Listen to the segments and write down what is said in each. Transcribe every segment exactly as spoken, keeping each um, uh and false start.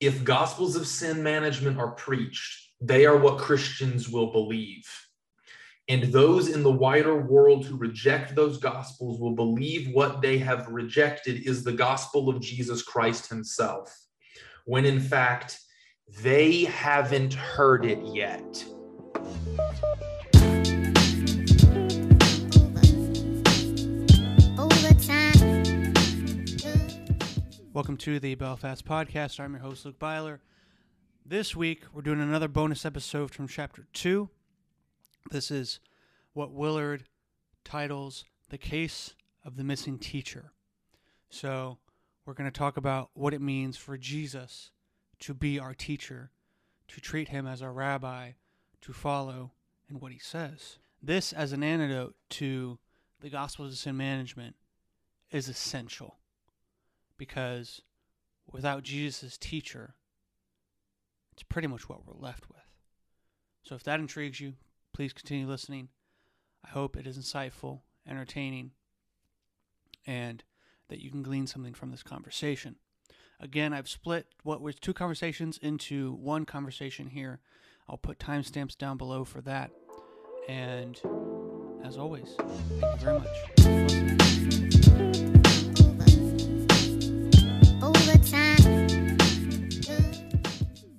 if gospels of sin management are preached, they are what Christians will believe. And those in the wider world who reject those gospels will believe what they have rejected is the gospel of Jesus Christ himself, when in fact, they haven't heard it yet. Welcome to the Belfast Podcast. I'm your host, Luke Byler. This week, we're doing another bonus episode from Chapter two. This is what Willard titles The Case of the Missing Teacher. So we're going to talk about what it means for Jesus to be our teacher, to treat him as our rabbi, to follow, and what he says. This, as an antidote to the Gospels of Sin Management, is essential, because without Jesus' teacher, it's pretty much what we're left with. So if that intrigues you, please continue listening. I hope it is insightful, entertaining, and that you can glean something from this conversation. Again, I've split what was two conversations into one conversation here. I'll put timestamps down below for that. And as always, thank you very much.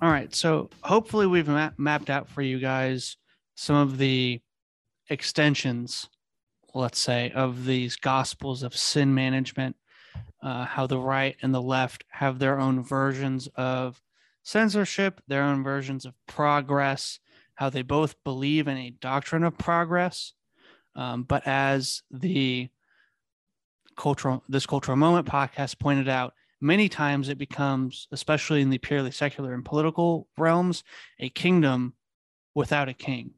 All right, so hopefully we've ma- mapped out for you guys some of the extensions, let's say, of these gospels of sin management, uh, how the right and the left have their own versions of censorship, their own versions of progress, how they both believe in a doctrine of progress. Um, but as the cultural, this Cultural Moment podcast pointed out, many times it becomes, especially in the purely secular and political realms, a kingdom without a king.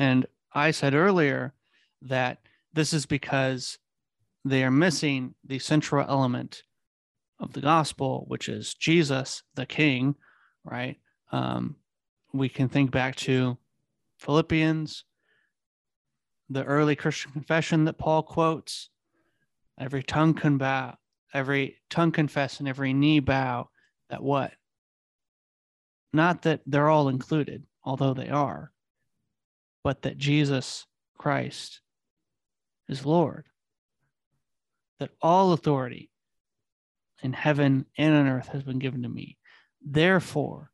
And I said earlier that this is because they are missing the central element of the gospel, which is Jesus, the King, right? Um, we can think back to Philippians, the early Christian confession that Paul quotes, every tongue can bow, every tongue confess and every knee bow, that what? Not that they're all included, although they are, but that Jesus Christ is Lord, that all authority in heaven and on earth has been given to me. Therefore,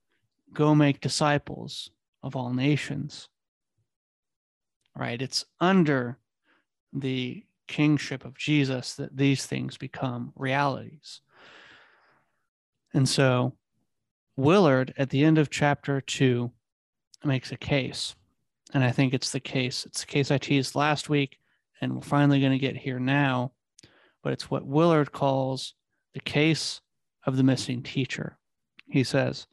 go make disciples of all nations. Right? It's under the kingship of Jesus that these things become realities. And so Willard, at the end of chapter two, makes a case. And I think it's the case. It's the case I teased last week, and we're finally going to get here now. But it's what Willard calls the case of the missing teacher. He says,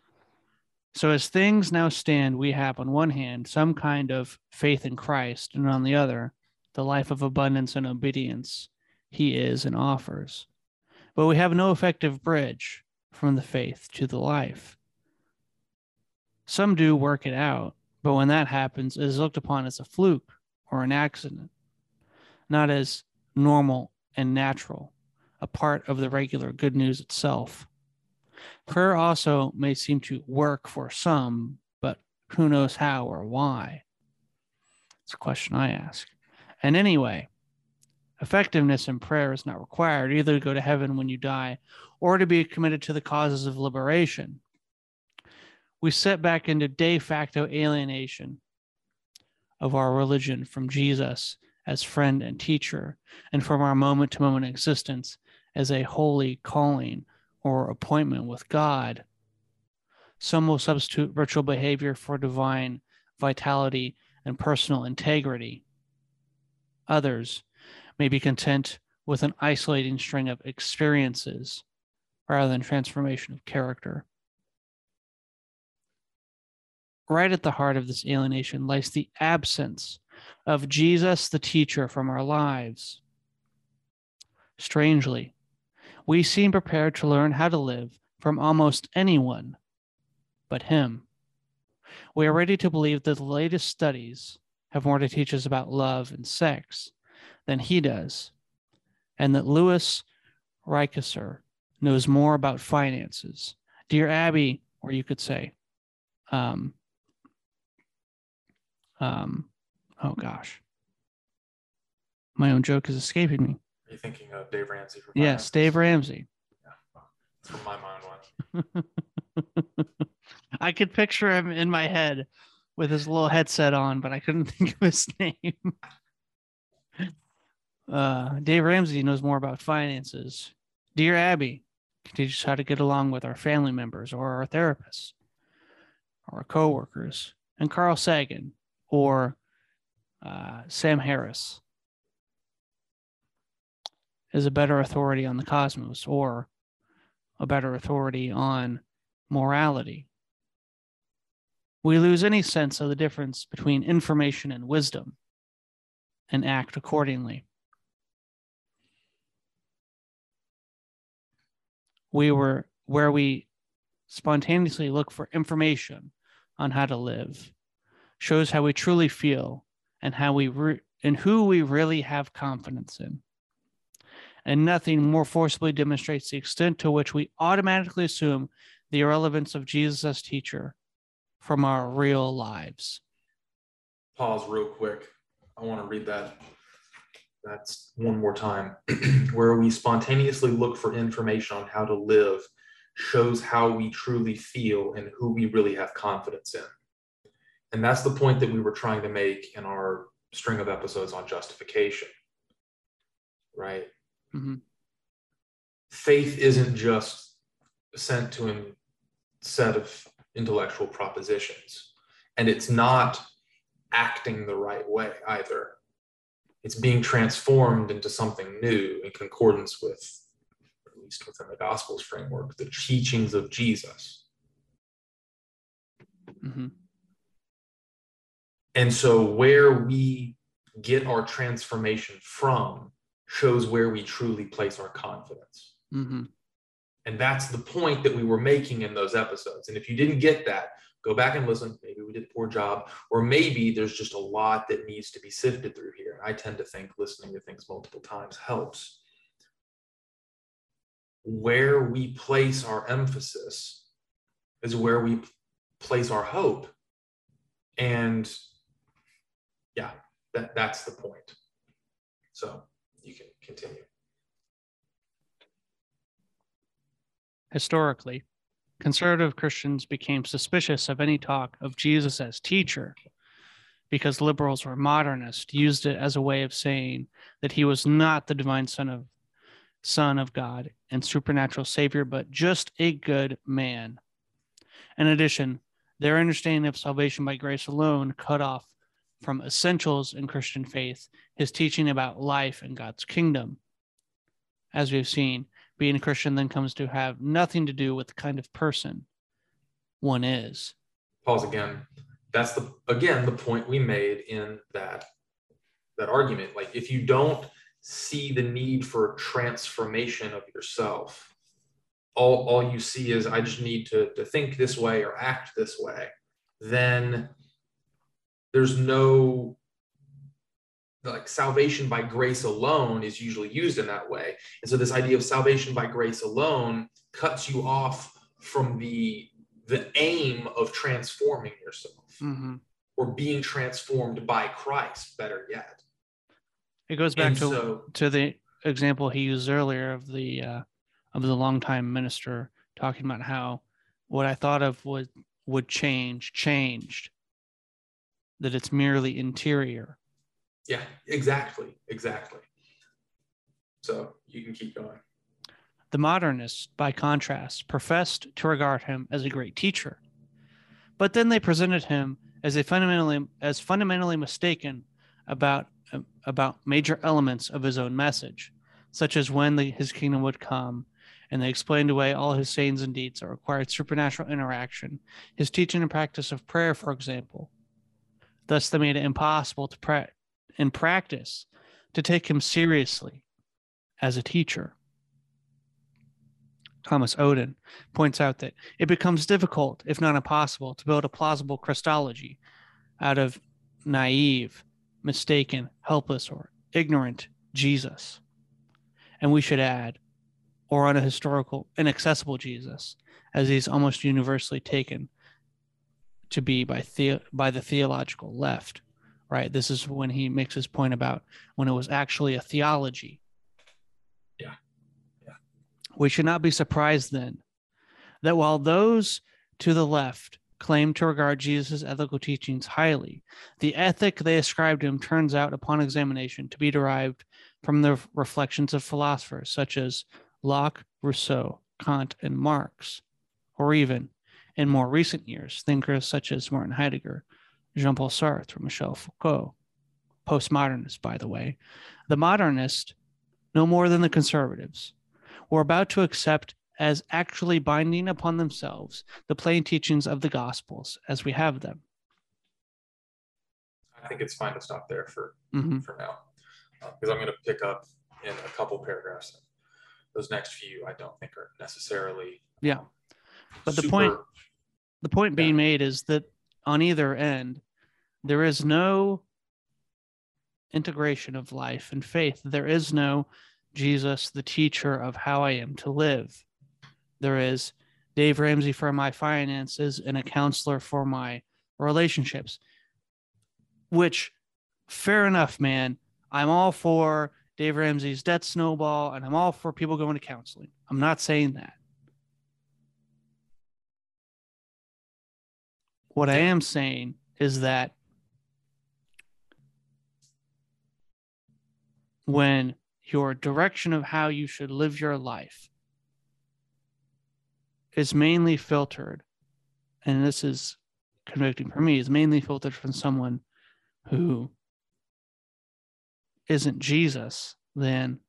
so as things now stand, we have on one hand some kind of faith in Christ, and on the other, the life of abundance and obedience he is and offers. But we have no effective bridge from the faith to the life. Some do work it out, but when that happens, it is looked upon as a fluke or an accident, not as normal and natural, a part of the regular good news itself. Prayer also may seem to work for some, but who knows how or why? It's a question I ask. And anyway, effectiveness in prayer is not required either to go to heaven when you die or to be committed to the causes of liberation. We set back into de facto alienation of our religion from Jesus as friend and teacher, and from our moment-to-moment existence as a holy calling or appointment with God. Some will substitute ritual behavior for divine vitality and personal integrity. Others may be content with an isolating string of experiences rather than transformation of character. Right at the heart of this alienation lies the absence of Jesus, the teacher, from our lives. Strangely, we seem prepared to learn how to live from almost anyone but him. We are ready to believe that the latest studies have more to teach us about love and sex than he does, and that Louis Reichesser knows more about finances. Dear Abby, or you could say, um, um, oh gosh, my own joke is escaping me. Are you thinking of Dave Ramsey? For yes, Dave Ramsey. Yeah, that's where my mind went. I could picture him in my head with his little headset on, but I couldn't think of his name. Uh, Dave Ramsey knows more about finances. Dear Abby can teach us how to get along with our family members or our therapists or our coworkers. And Carl Sagan or uh, Sam Harris is a better authority on the cosmos or a better authority on morality. We lose any sense of the difference between information and wisdom and act accordingly. We were where we spontaneously look for information on how to live shows how we truly feel and how we re- and who we really have confidence in. And nothing more forcibly demonstrates the extent to which we automatically assume the irrelevance of Jesus as teacher from our real lives. Pause real quick. I want to read that. That's one more time. Where we spontaneously look for information on how to live shows how we truly feel and who we really have confidence in. And that's the point that we were trying to make in our string of episodes on justification, right? Mm-hmm. Faith isn't just sent to a set of intellectual propositions, and it's not acting the right way either. It's being transformed into something new in concordance with, at least within the Gospels framework, the teachings of Jesus. Mm-hmm. And so where we get our transformation from shows where we truly place our confidence. Mm-hmm. And that's the point that we were making in those episodes. And if you didn't get that, go back and listen. Maybe we did a poor job, or maybe there's just a lot that needs to be sifted through here. And I tend to think listening to things multiple times helps. Where we place our emphasis is where we place our hope. And yeah, that, that's the point. So you can continue. Historically, conservative Christians became suspicious of any talk of Jesus as teacher because liberals or modernists used it as a way of saying that he was not the divine son of son of God and supernatural savior, but just a good man. In addition, their understanding of salvation by grace alone cut off from essentials in Christian faith his teaching about life and God's kingdom. As we've seen, being a Christian then comes to have nothing to do with the kind of person one is. Pause again. That's the again the point we made in that that argument. Like, if you don't see the need for a transformation of yourself, all, all you see is I just need to, to think this way or act this way, then there's no, like, salvation by grace alone is usually used in that way. And so this idea of salvation by grace alone cuts you off from the, the aim of transforming yourself, mm-hmm. or being transformed by Christ, better yet. It goes back and to so, to the example he used earlier of the, uh, of the longtime minister talking about how what I thought of would, would change, changed, that it's merely interior. Yeah, exactly, exactly. So you can keep going. The modernists, by contrast, professed to regard him as a great teacher, but then they presented him as a fundamentally as fundamentally mistaken about about major elements of his own message, such as when the, his kingdom would come, and they explained away all his sayings and deeds that required supernatural interaction, his teaching and practice of prayer, for example. Thus, they made it impossible to pray. In practice, to take him seriously as a teacher. Thomas Oden points out that it becomes difficult, if not impossible, to build a plausible Christology out of naive, mistaken, helpless, or ignorant Jesus. And we should add, or on a historical and accessible Jesus, as he's almost universally taken to be by the, by the theological left, right? This is when he makes his point about when it was actually a theology. Yeah. Yeah. We should not be surprised then that while those to the left claim to regard Jesus' ethical teachings highly, the ethic they ascribe to him turns out upon examination to be derived from the reflections of philosophers such as Locke, Rousseau, Kant, and Marx, or even, in more recent years, thinkers such as Martin Heidegger, Jean-Paul Sartre, Michel Foucault, postmodernists, by the way. The modernists, no more than the conservatives, were about to accept as actually binding upon themselves the plain teachings of the Gospels as we have them. I think it's fine to stop there for, mm-hmm. for now, because uh, I'm going to pick up in a couple paragraphs. Those next few, I don't think are necessarily. Yeah. Um, but super, the point, the point yeah. being made is that on either end, there is no integration of life and faith. There is no Jesus, the teacher of how I am to live. There is Dave Ramsey for my finances and a counselor for my relationships, which, fair enough, man. I'm all for Dave Ramsey's debt snowball, and I'm all for people going to counseling. I'm not saying that. What I am saying is that when your direction of how you should live your life is mainly filtered, and this is convicting for me, is mainly filtered from someone who isn't Jesus, then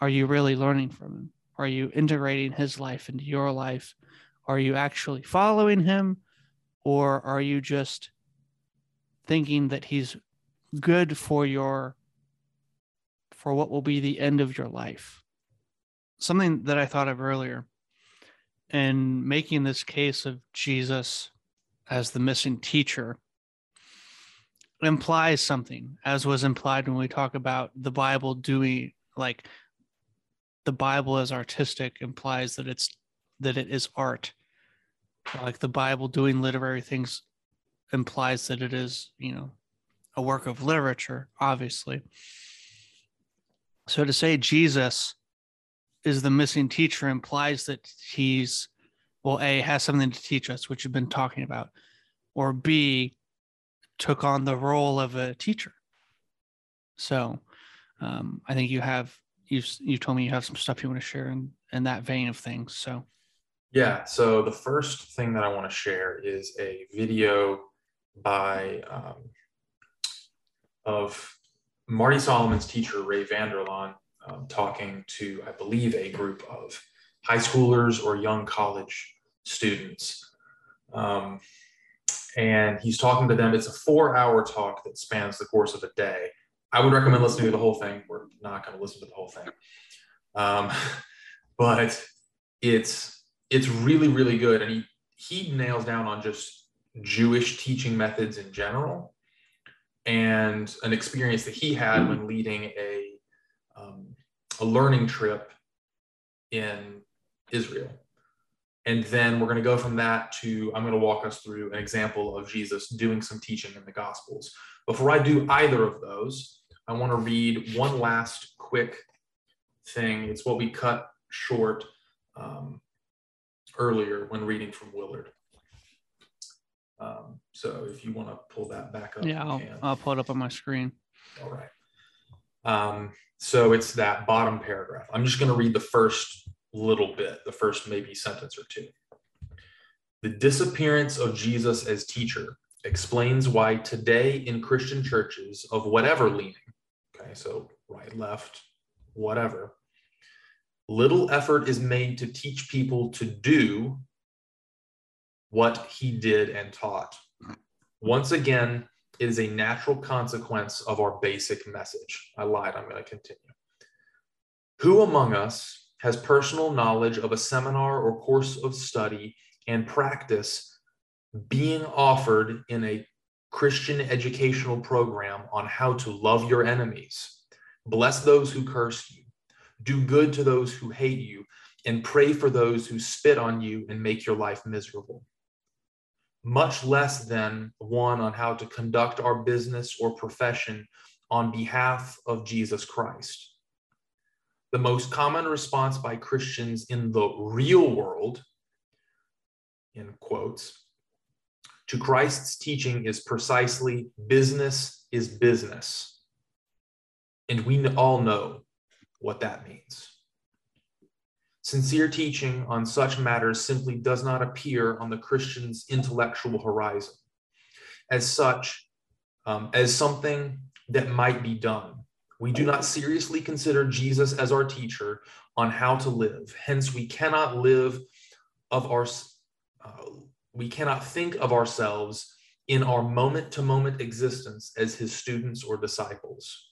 are you really learning from him? Are you integrating his life into your life? Are you actually following him? Or are you just thinking that he's good for your, for what will be the end of your life? Something that I thought of earlier in making this case of Jesus as the missing teacher implies something, as was implied when we talk about the Bible doing, like, the Bible as artistic implies that it's, that it is art. Like the Bible doing literary things implies that it is, you know, a work of literature, obviously. So to say Jesus is the missing teacher implies that he's, well, A, has something to teach us, which you've been talking about, or B, took on the role of a teacher. So um, I think you have, you've, you've told me you have some stuff you want to share in, in that vein of things, so. Yeah, so the first thing that I want to share is a video by um, of Marty Solomon's teacher, Ray Vanderlaan, um, talking to, I believe, a group of high schoolers or young college students. Um, and he's talking to them. It's a four-hour talk that spans the course of a day. I would recommend listening to the whole thing. We're not going to listen to the whole thing. Um, but it's... It's really, really good. And he, he nails down on just Jewish teaching methods in general and an experience that he had when leading a, um, a learning trip in Israel. And then we're going to go from that to, I'm going to walk us through an example of Jesus doing some teaching in the Gospels. Before I do either of those, I want to read one last quick thing. It's what we cut short. Um, earlier when reading from Willard. Um, so if you want to pull that back up. Yeah, I'll, I'll pull it up on my screen. All right. Um, so it's that bottom paragraph. I'm just going to read the first little bit, the first maybe sentence or two. The disappearance of Jesus as teacher explains why today in Christian churches of whatever leaning, okay, so right, left, whatever, little effort is made to teach people to do what he did and taught. Once again, it is a natural consequence of our basic message. I lied, I'm going to continue. Who among us has personal knowledge of a seminar or course of study and practice being offered in a Christian educational program on how to love your enemies, bless those who curse you, Do good to those who hate you, and pray for those who spit on you and make your life miserable. Much less than one on how to conduct our business or profession on behalf of Jesus Christ. The most common response by Christians in the real world, in quotes, to Christ's teaching is precisely business is business. And we all know what that means. Sincere teaching on such matters simply does not appear on the Christian's intellectual horizon as such, um, as something that might be done. We do not seriously consider Jesus as our teacher on how to live. Hence, we cannot live of our, uh, we cannot think of ourselves in our moment-to-moment existence as his students or disciples.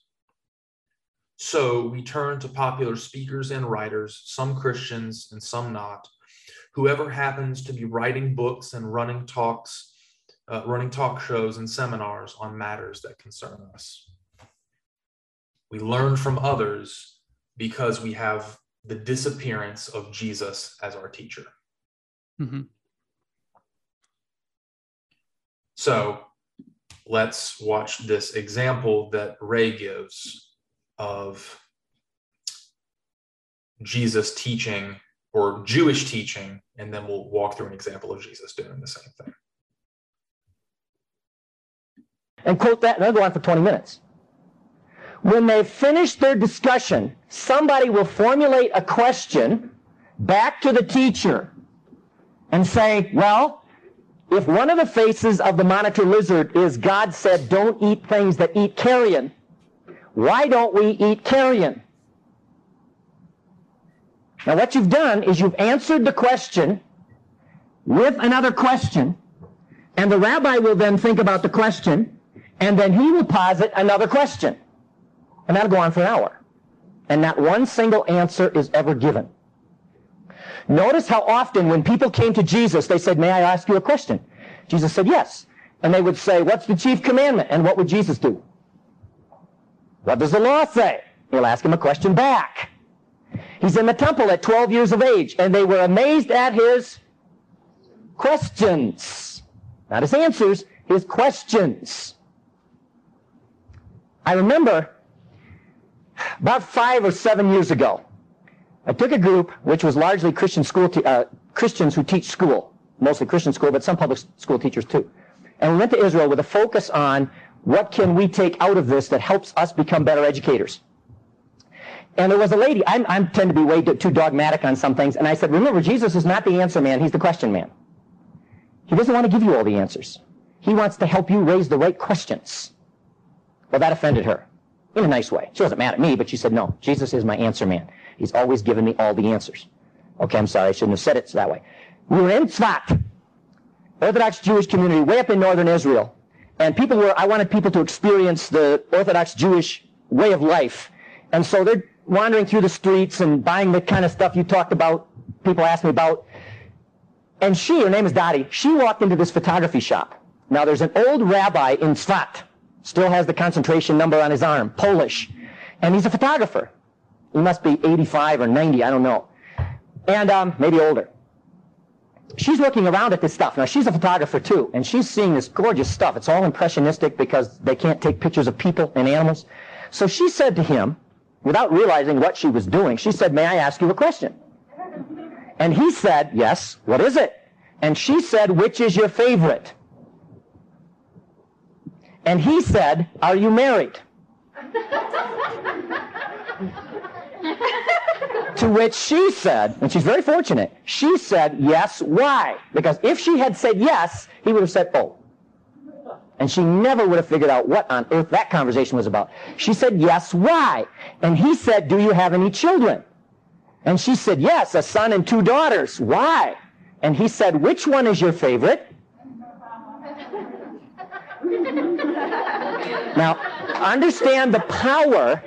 So we turn to popular speakers and writers, some Christians and some not, whoever happens to be writing books and running talks, uh, running talk shows and seminars on matters that concern us. We learn from others because we have the disappearance of Jesus as our teacher. Mm-hmm. So let's watch this example that Ray gives of Jesus teaching or Jewish teaching, and then we'll walk through an example of Jesus doing the same thing. And quote that, and they'll go on for twenty minutes. When they finish their discussion, somebody will formulate a question back to the teacher and say, well, if one of the faces of the monitor lizard is God said, don't eat things that eat carrion, why don't we eat carrion? Now what you've done is you've answered the question with another question, and the rabbi will then think about the question, and then he will posit another question. And that'll go on for an hour. And not one single answer is ever given. Notice how often when people came to Jesus, they said, may I ask you a question? Jesus said, yes. And they would say, what's the chief commandment? And what would Jesus do? What does the law say? He'll ask him a question back. He's in the temple at twelve years of age, and they were amazed at his questions. Not his answers, his questions. I remember about five or seven years ago, I took a group which was largely Christian school te- uh, Christians who teach school, mostly Christian school, but some public school teachers too. And we went to Israel with a focus on what can we take out of this that helps us become better educators? And there was a lady, I I'm, tend to be way too dogmatic on some things, and I said, remember, Jesus is not the answer man, he's the question man. He doesn't want to give you all the answers. He wants to help you raise the right questions. Well, that offended her in a nice way. She wasn't mad at me, but she said, no, Jesus is my answer man. He's always given me all the answers. Okay, I'm sorry, I shouldn't have said it that way. We were in Sfat, Orthodox Jewish community way up in northern Israel. And people were, I wanted people to experience the Orthodox Jewish way of life. And so they're wandering through the streets and buying the kind of stuff you talked about, people asked me about. And she, her name is Dottie, she walked into this photography shop. Now there's an old rabbi in Sfat, still has the concentration number on his arm, Polish. And he's a photographer. He must be eighty-five or ninety, I don't know. And um, maybe older. She's looking around at this stuff. Now, she's a photographer, too, and she's seeing this gorgeous stuff. It's all impressionistic because they can't take pictures of people and animals. So she said to him, without realizing what she was doing, she said, may I ask you a question? And he said, yes, what is it? And she said, which is your favorite? And he said, are you married? To which she said, and she's very fortunate, she said, yes, why? Because if she had said yes, he would have said, oh. And she never would have figured out what on earth that conversation was about. She said, yes, why? And he said, do you have any children? And she said, yes, a son and two daughters. Why? And he said, which one is your favorite? Now, understand the power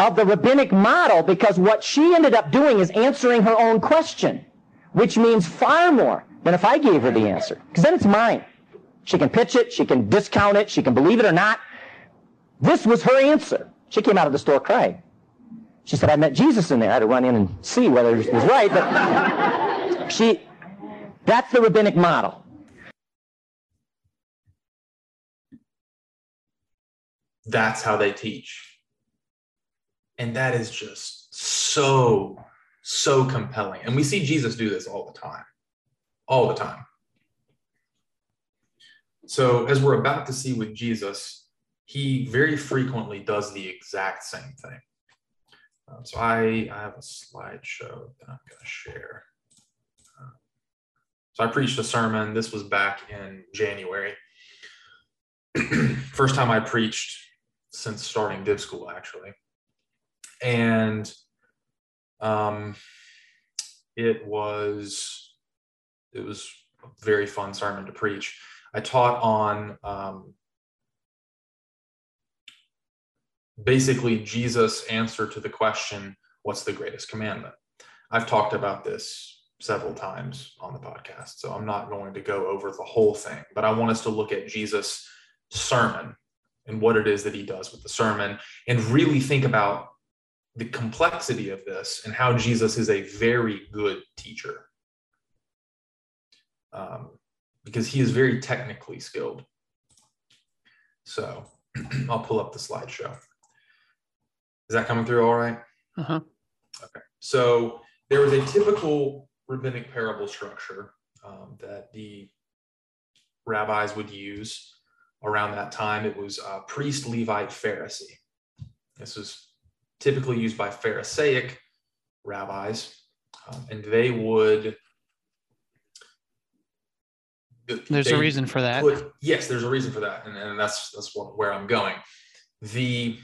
of the rabbinic model, because what she ended up doing is answering her own question, which means far more than if I gave her the answer, because then it's mine. She can pitch it, she can discount it, she can believe it or not. This was her answer. She came out of the store crying. She said, I met Jesus in there. I had to run in and see whether it was right. But she, that's the rabbinic model. That's how they teach. And that is just so, so compelling. And we see Jesus do this all the time, all the time. So as we're about to see with Jesus, he very frequently does the exact same thing. Um, so I, I have a slideshow that I'm going to share. Uh, so I preached a sermon. This was back in January. First time I preached since starting div school, actually. And um, it was, it was a very fun sermon to preach. I taught on um, basically Jesus' answer to the question, what's the greatest commandment? I've talked about this several times on the podcast, so I'm not going to go over the whole thing, but I want us to look at Jesus' sermon and what it is that he does with the sermon and really think about the complexity of this and how Jesus is a very good teacher. Um, because he is very technically skilled. So I'll pull up the slideshow. Is that coming through all right? Uh-huh. Okay. So there was a typical rabbinic parable structure um, that the rabbis would use around that time. It was uh, priest, Levite, Pharisee. This was typically used by Pharisaic rabbis, um, and they would... There's a reason for that. Would, yes, there's a reason for that, and, and that's that's what, where I'm going. The,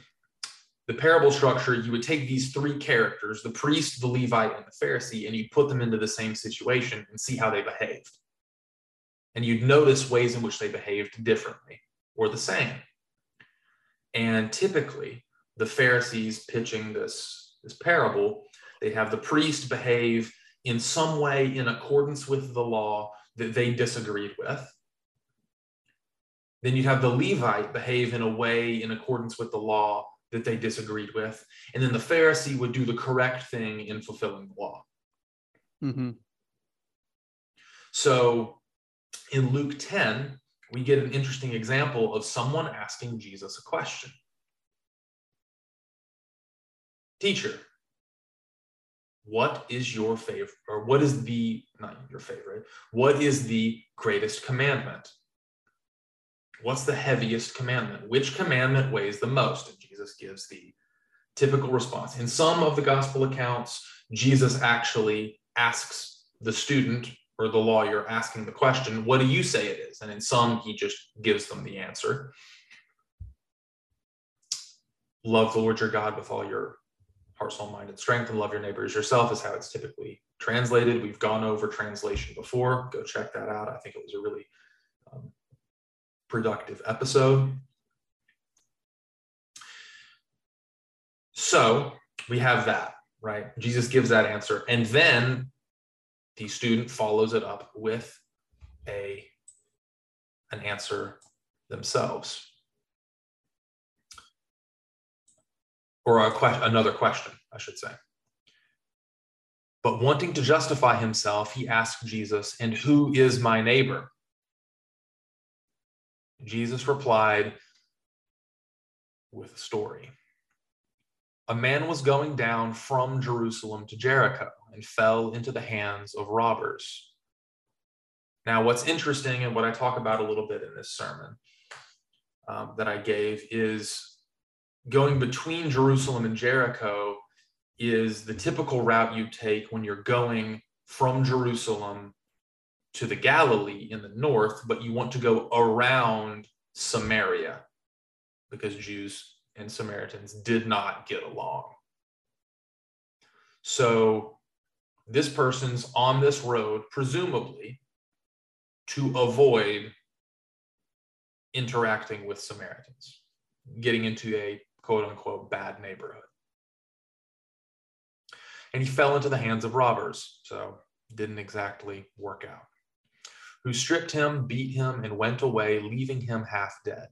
the parable structure, you would take these three characters, the priest, the Levite, and the Pharisee, and you'd put them into the same situation and see how they behaved. And you'd notice ways in which they behaved differently or the same. And typically, the Pharisees pitching this, this parable, they have the priest behave in some way in accordance with the law that they disagreed with. Then you'd have the Levite behave in a way in accordance with the law that they disagreed with. And then the Pharisee would do the correct thing in fulfilling the law. Mm-hmm. So in Luke ten, we get an interesting example of someone asking Jesus a question. Teacher, what is your favorite, or what is the, not your favorite, what is the greatest commandment? What's the heaviest commandment? Which commandment weighs the most? And Jesus gives the typical response. In some of the gospel accounts, Jesus actually asks the student or the lawyer asking the question, what do you say it is? And in some, he just gives them the answer. Love the Lord your God with all your heart, soul, mind, and strength, and love your neighbor as yourself is how it's typically translated. We've gone over translation before. Go check that out. I think it was a really um, productive episode. So we have that, right? Jesus gives that answer. And then the student follows it up with a, an answer themselves. Or a que- another question, I should say. But wanting to justify himself, he asked Jesus, and who is my neighbor? Jesus replied with a story. A man was going down from Jerusalem to Jericho and fell into the hands of robbers. Now, what's interesting and what I talk about a little bit in this sermon um, that I gave is going between Jerusalem and Jericho is the typical route you take when you're going from Jerusalem to the Galilee in the north, but you want to go around Samaria because Jews and Samaritans did not get along. So this person's on this road, presumably, to avoid interacting with Samaritans, getting into a quote-unquote bad neighborhood. And he fell into the hands of robbers, so didn't exactly work out, who stripped him, beat him, and went away, leaving him half dead.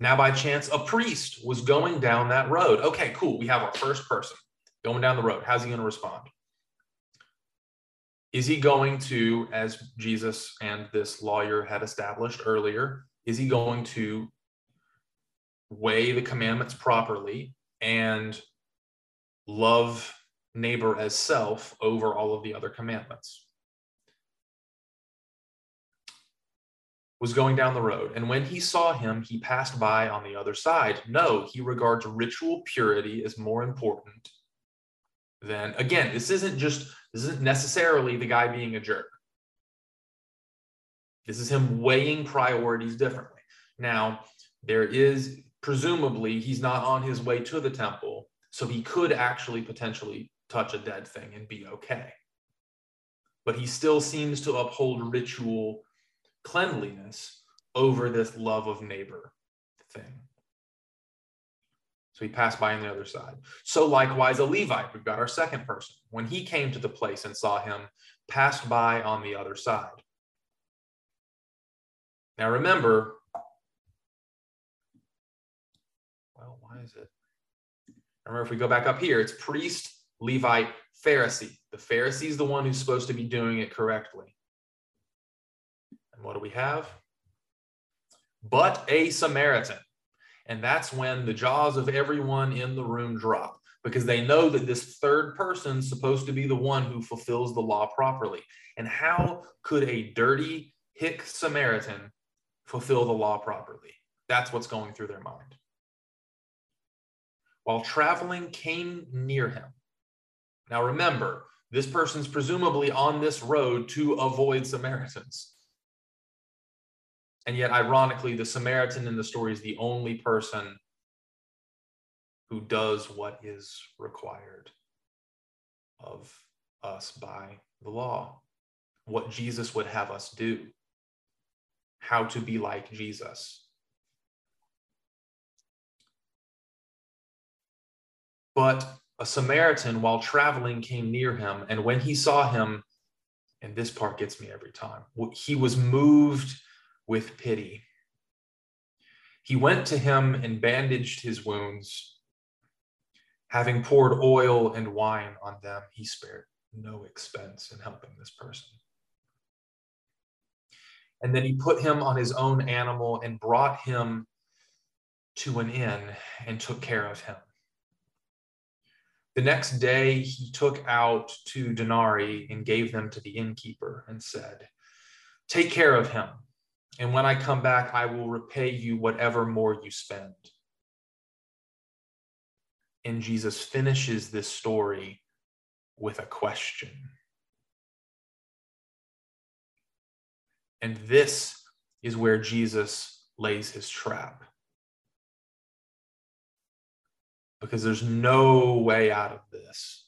Now, by chance, a priest was going down that road. Okay, cool. We have our first person. going down the road. How's he going to respond? Is he going to, as Jesus and this lawyer had established earlier, is he going to weigh the commandments properly and love neighbor as self over all of the other commandments? Was going down the road, and when he saw him, he passed by on the other side. No, he regards ritual purity as more important than, again, this isn't just, this isn't necessarily the guy being a jerk. This is him weighing priorities differently. Now, there is, presumably, he's not on his way to the temple, so he could actually potentially touch a dead thing and be okay. But he still seems to uphold ritual cleanliness over this love of neighbor thing. So he passed by on the other side. So likewise, a Levite, we've got our second person, when he came to the place and saw him, passed by on the other side. Now remember, well, why is it? Remember, if we go back up here, it's priest, Levite, Pharisee. The Pharisee is the one who's supposed to be doing it correctly. And what do we have? But a Samaritan. And that's when the jaws of everyone in the room drop, because they know that this third person is supposed to be the one who fulfills the law properly. And how could a dirty hick Samaritan fulfill the law properly? That's what's going through their mind. While traveling, came near him. Now remember, this person's presumably on this road to avoid Samaritans. And yet, ironically, the Samaritan in the story is the only person who does what is required of us by the law, what Jesus would have us do, how to be like Jesus. But a Samaritan, while traveling, came near him, and when he saw him, and this part gets me every time, he was moved with pity. He went to him and bandaged his wounds. Having poured oil and wine on them, he spared no expense in helping this person. And then he put him on his own animal and brought him to an inn and took care of him. The next day, he took out two denarii and gave them to the innkeeper and said, "Take care of him. And when I come back, I will repay you whatever more you spend." And Jesus finishes this story with a question. And this is where Jesus lays his trap. Because there's no way out of this.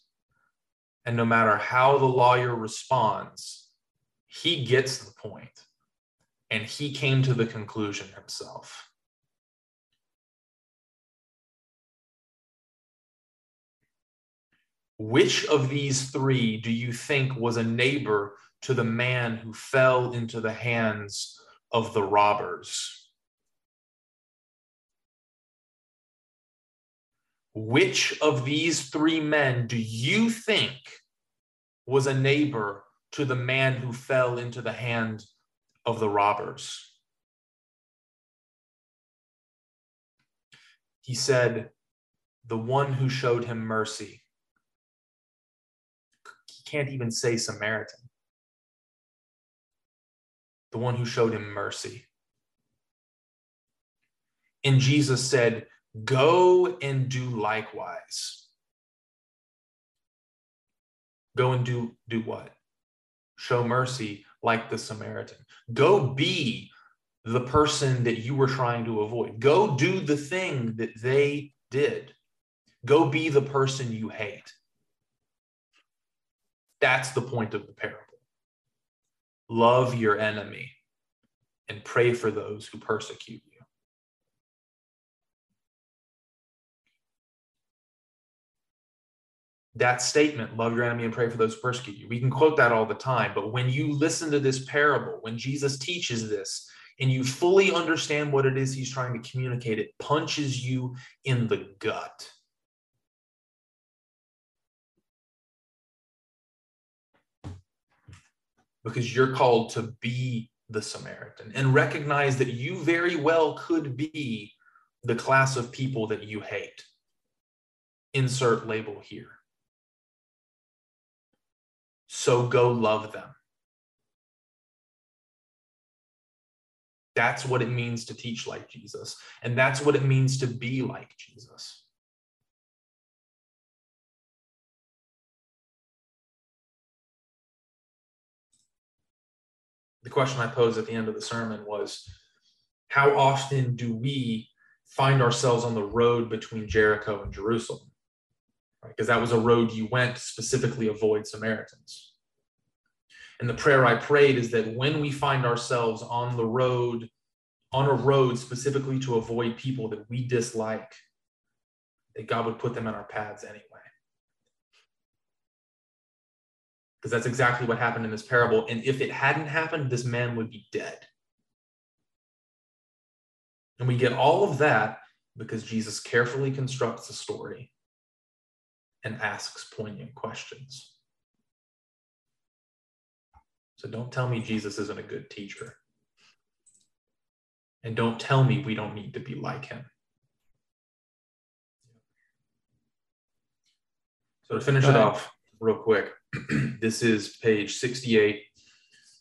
And no matter how the lawyer responds, he gets the point. And he came to the conclusion himself. Which of these three do you think was a neighbor to the man who fell into the hands of the robbers? Which of these three men do you think was a neighbor to the man who fell into the hand of the robbers? He said, the one who showed him mercy. He can't even say Samaritan. The one who showed him mercy. And Jesus said, go and do likewise. Go and do, do what? Show mercy like the Samaritan. Go be the person that you were trying to avoid. Go do the thing that they did. Go be the person you hate. That's the point of the parable. Love your enemy and pray for those who persecute you. That statement, love your enemy and pray for those who persecute you, we can quote that all the time, but when you listen to this parable, when Jesus teaches this, and you fully understand what it is he's trying to communicate, it punches you in the gut. because you're called to be the Samaritan and recognize that you very well could be the class of people that you hate. Insert label here. So go love them. That's what it means to teach like Jesus. And that's what it means to be like Jesus. The question I posed at the end of the sermon was, how often do we find ourselves on the road between Jericho and Jerusalem? Because right? That was a road you went to specifically avoid Samaritans. And the prayer I prayed is that when we find ourselves on the road, on a road specifically to avoid people that we dislike, that God would put them in our paths anyway. Because that's exactly what happened in this parable. And if it hadn't happened, this man would be dead. And we get all of that because Jesus carefully constructs a story and asks poignant questions. So don't tell me Jesus isn't a good teacher. And don't tell me we don't need to be like him. So to finish it off real quick, this is page sixty-eight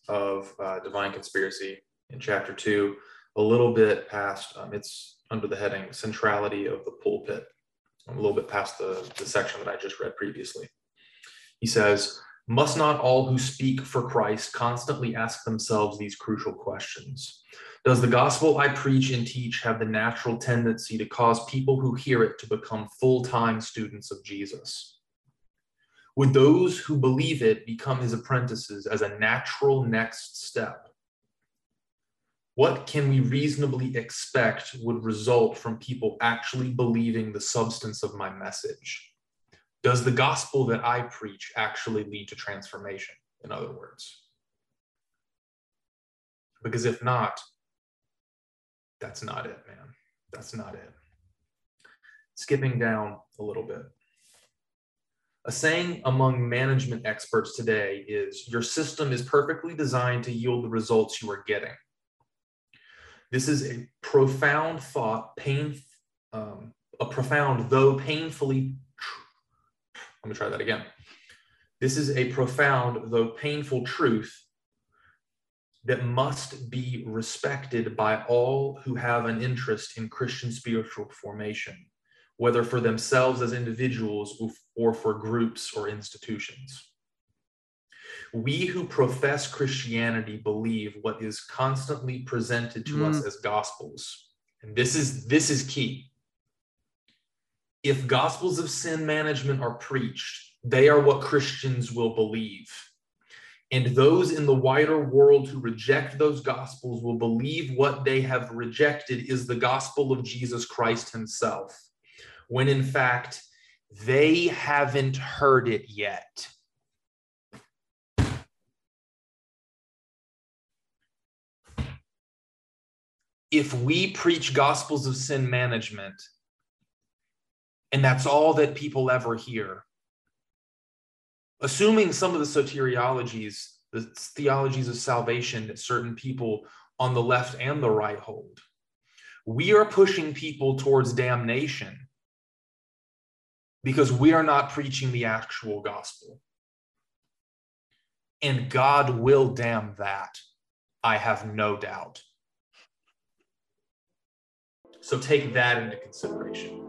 of uh, Divine Conspiracy in chapter two, a little bit past, um, it's under the heading Centrality of the Pulpit. I'm a little bit past the, the section that I just read previously. He says, must not all who speak for Christ constantly ask themselves these crucial questions? Does the gospel I preach and teach have the natural tendency to cause people who hear it to become full-time students of Jesus? Would those who believe it become his apprentices as a natural next step? What can we reasonably expect would result from people actually believing the substance of my message? Does the gospel that I preach actually lead to transformation, in other words? Because if not, that's not it, man. That's not it. Skipping down a little bit. A saying among management experts today is, your system is perfectly designed to yield the results you are getting. This is a profound thought, pain, um, a profound, though painfully, tr- let me try that again. This is a profound, though painful truth that must be respected by all who have an interest in Christian spiritual formation, whether for themselves as individuals or for groups or institutions. We who profess Christianity believe what is constantly presented to mm. us as gospels. And this is, this is key. If gospels of sin management are preached, they are what Christians will believe. And those in the wider world who reject those gospels will believe what they have rejected is the gospel of Jesus Christ himself, when in fact, they haven't heard it yet. If we preach gospels of sin management, and that's all that people ever hear, assuming some of the soteriologies, the theologies of salvation that certain people on the left and the right hold, we are pushing people towards damnation because we are not preaching the actual gospel. And God will damn that, I have no doubt. So take that into consideration.